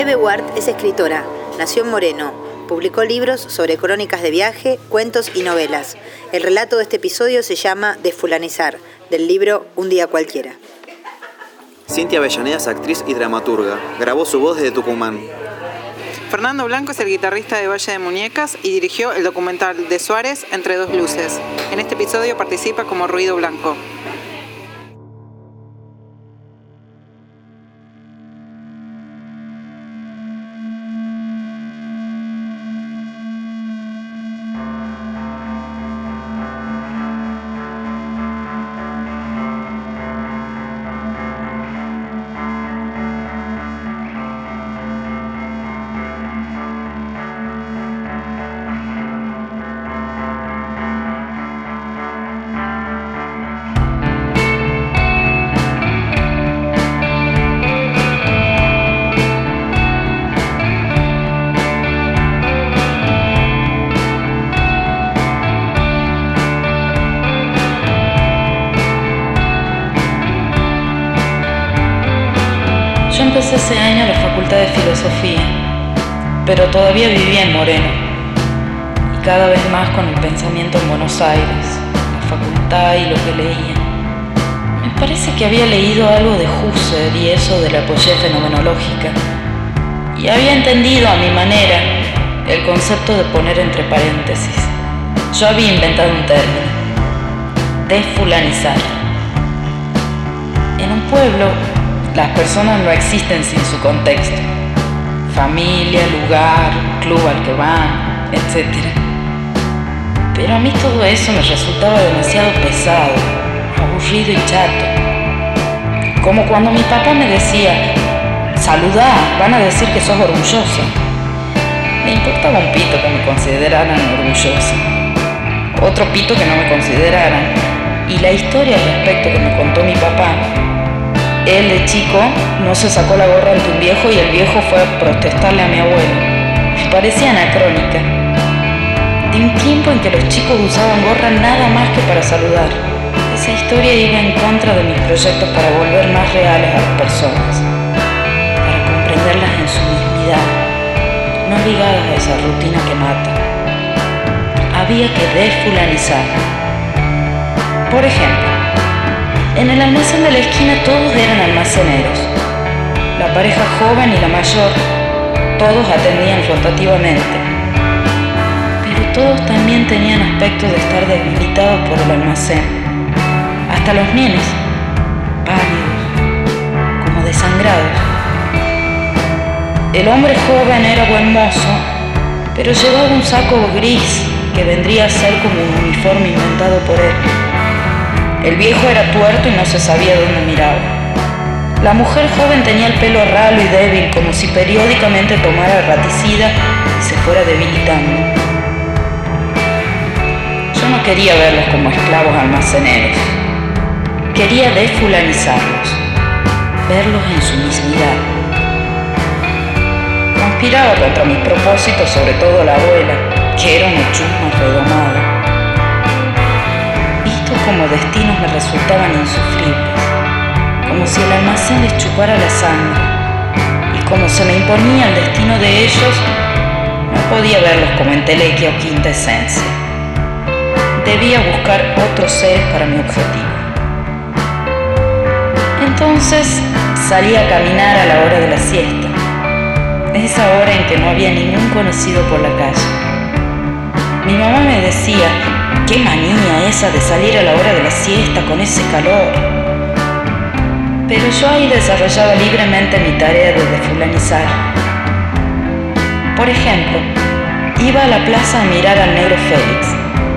Ebe Ward es escritora, nació en Moreno, publicó libros sobre crónicas de viaje, cuentos y novelas. El relato de este episodio se llama Desfulanizar, del libro Un día cualquiera. Cintia Avellaneda es actriz y dramaturga, grabó su voz desde Tucumán. Fernando Blanco es el guitarrista de Valle de Muñecas y dirigió el documental de Suárez, Entre dos luces. En este episodio participa como Ruido Blanco. Yo empecé ese año la facultad de filosofía, pero todavía vivía en Moreno, y cada vez más con el pensamiento en Buenos Aires, la facultad y lo que leía. Me parece que había leído algo de Husserl y eso de la poesía fenomenológica, y había entendido a mi manera el concepto de poner entre paréntesis. Yo había inventado un término, desfulanizar. En un pueblo, las personas no existen sin su contexto, familia, lugar, club al que van, etc. Pero a mí todo eso me resultaba demasiado pesado, aburrido y chato. Como cuando mi papá me decía, saludá, van a decir que sos orgullosa. Me importaba un pito que me consideraran orgullosa, otro pito que no me consideraran, y la historia al respecto que me contó mi papá. Él, de chico, no se sacó la gorra ante un viejo y el viejo fue a protestarle a mi abuelo. Me parecía anacrónica. De un tiempo en que los chicos usaban gorra nada más que para saludar. Esa historia iba en contra de mis proyectos para volver más reales a las personas, para comprenderlas en su dignidad, no ligadas a esa rutina que mata. Había que desfulanizar. Por ejemplo, en el almacén de la esquina todos eran almaceneros. La pareja joven y la mayor, todos atendían rotativamente. Pero todos también tenían aspectos de estar debilitados por el almacén. Hasta los nenes, pálidos, como desangrados. El hombre joven era buen mozo, pero llevaba un saco gris que vendría a ser como un uniforme inventado por él. El viejo era tuerto y no se sabía dónde miraba. La mujer joven tenía el pelo ralo y débil, como si periódicamente tomara raticida y se fuera debilitando. Yo no quería verlos como esclavos almaceneros. Quería desfulanizarlos, verlos en su mismidad. Conspiraba contra mis propósitos, sobre todo la abuela, que era una chusma redomada. Como destinos me resultaban insufribles, como si el almacén les chupara la sangre, y como se me imponía el destino de ellos, no podía verlos como entelequia o quinta esencia. Debía buscar otros seres para mi objetivo. Entonces salí a caminar a la hora de la siesta, esa hora en que no había ningún conocido por la calle. Mi mamá me decía, qué manía esa de salir a la hora de la siesta con ese calor. Pero yo ahí desarrollaba libremente mi tarea de desfulanizar. Por ejemplo, iba a la plaza a mirar al negro Félix,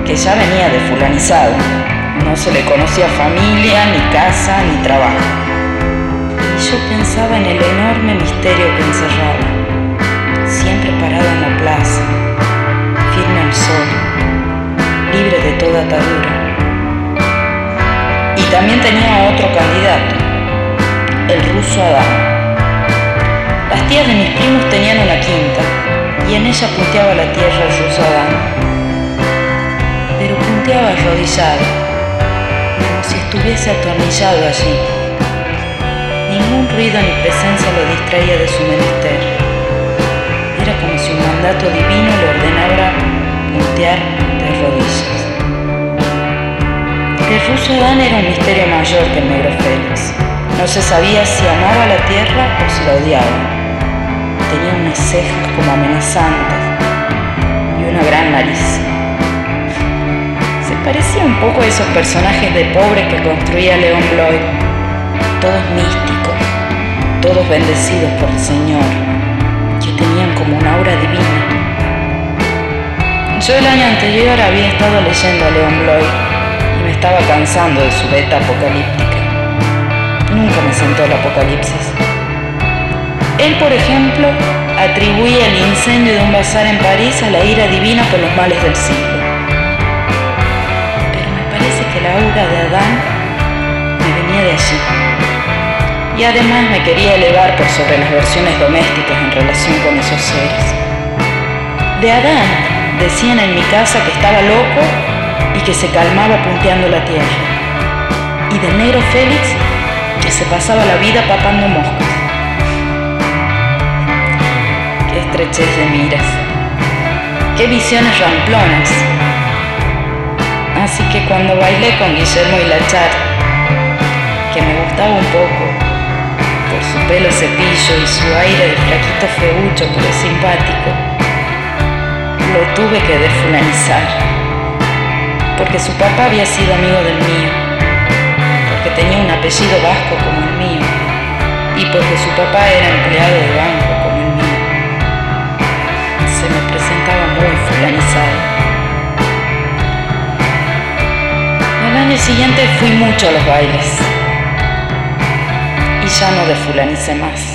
que ya venía desfulanizado. No se le conocía familia, ni casa, ni trabajo. Y yo pensaba en el enorme misterio que encerraba, siempre parado en la plaza, firme al sol, libre de toda atadura. Y también tenía otro candidato, el ruso Adán. Las tías de mis primos tenían una quinta, y en ella punteaba la tierra el ruso Adán. Pero punteaba arrodillado, como si estuviese atornillado allí. Ningún ruido ni presencia lo distraía de su menester. mandato divino le ordenaba puntear de rodillas. El ruso Dan era un misterio mayor que el negro Félix. No se sabía si amaba la tierra o si la odiaba. Tenía unas cejas como amenazantes y una gran nariz. Se parecía un poco a esos personajes de pobre que construía León Bloy. Todos místicos, todos bendecidos por el Señor, que tenían como una aura divina. Yo el año anterior había estado leyendo a León Bloy. Estaba cansando de su beta apocalíptica. Nunca me sentó el apocalipsis. Él, por ejemplo, atribuía el incendio de un bazar en París a la ira divina por los males del siglo. Pero me parece que la aura de Adán me venía de allí. Y además me quería elevar por sobre las versiones domésticas en relación con esos seres. De Adán decían en mi casa que estaba loco y que se calmaba punteando la tierra, y del negro Félix, que se pasaba la vida papando moscas. Qué estrechez de miras, qué visiones ramplonas. Así que cuando bailé con Guillermo y la Char, que me gustaba un poco por su pelo cepillo y su aire de flaquito feucho pero simpático, lo tuve que desfulanizar. Porque su papá había sido amigo del mío, porque tenía un apellido vasco como el mío, y porque su papá era empleado de banco como el mío. Se me presentaba muy fulanizado. Al año siguiente fui mucho a los bailes, y ya no desfulanicé más.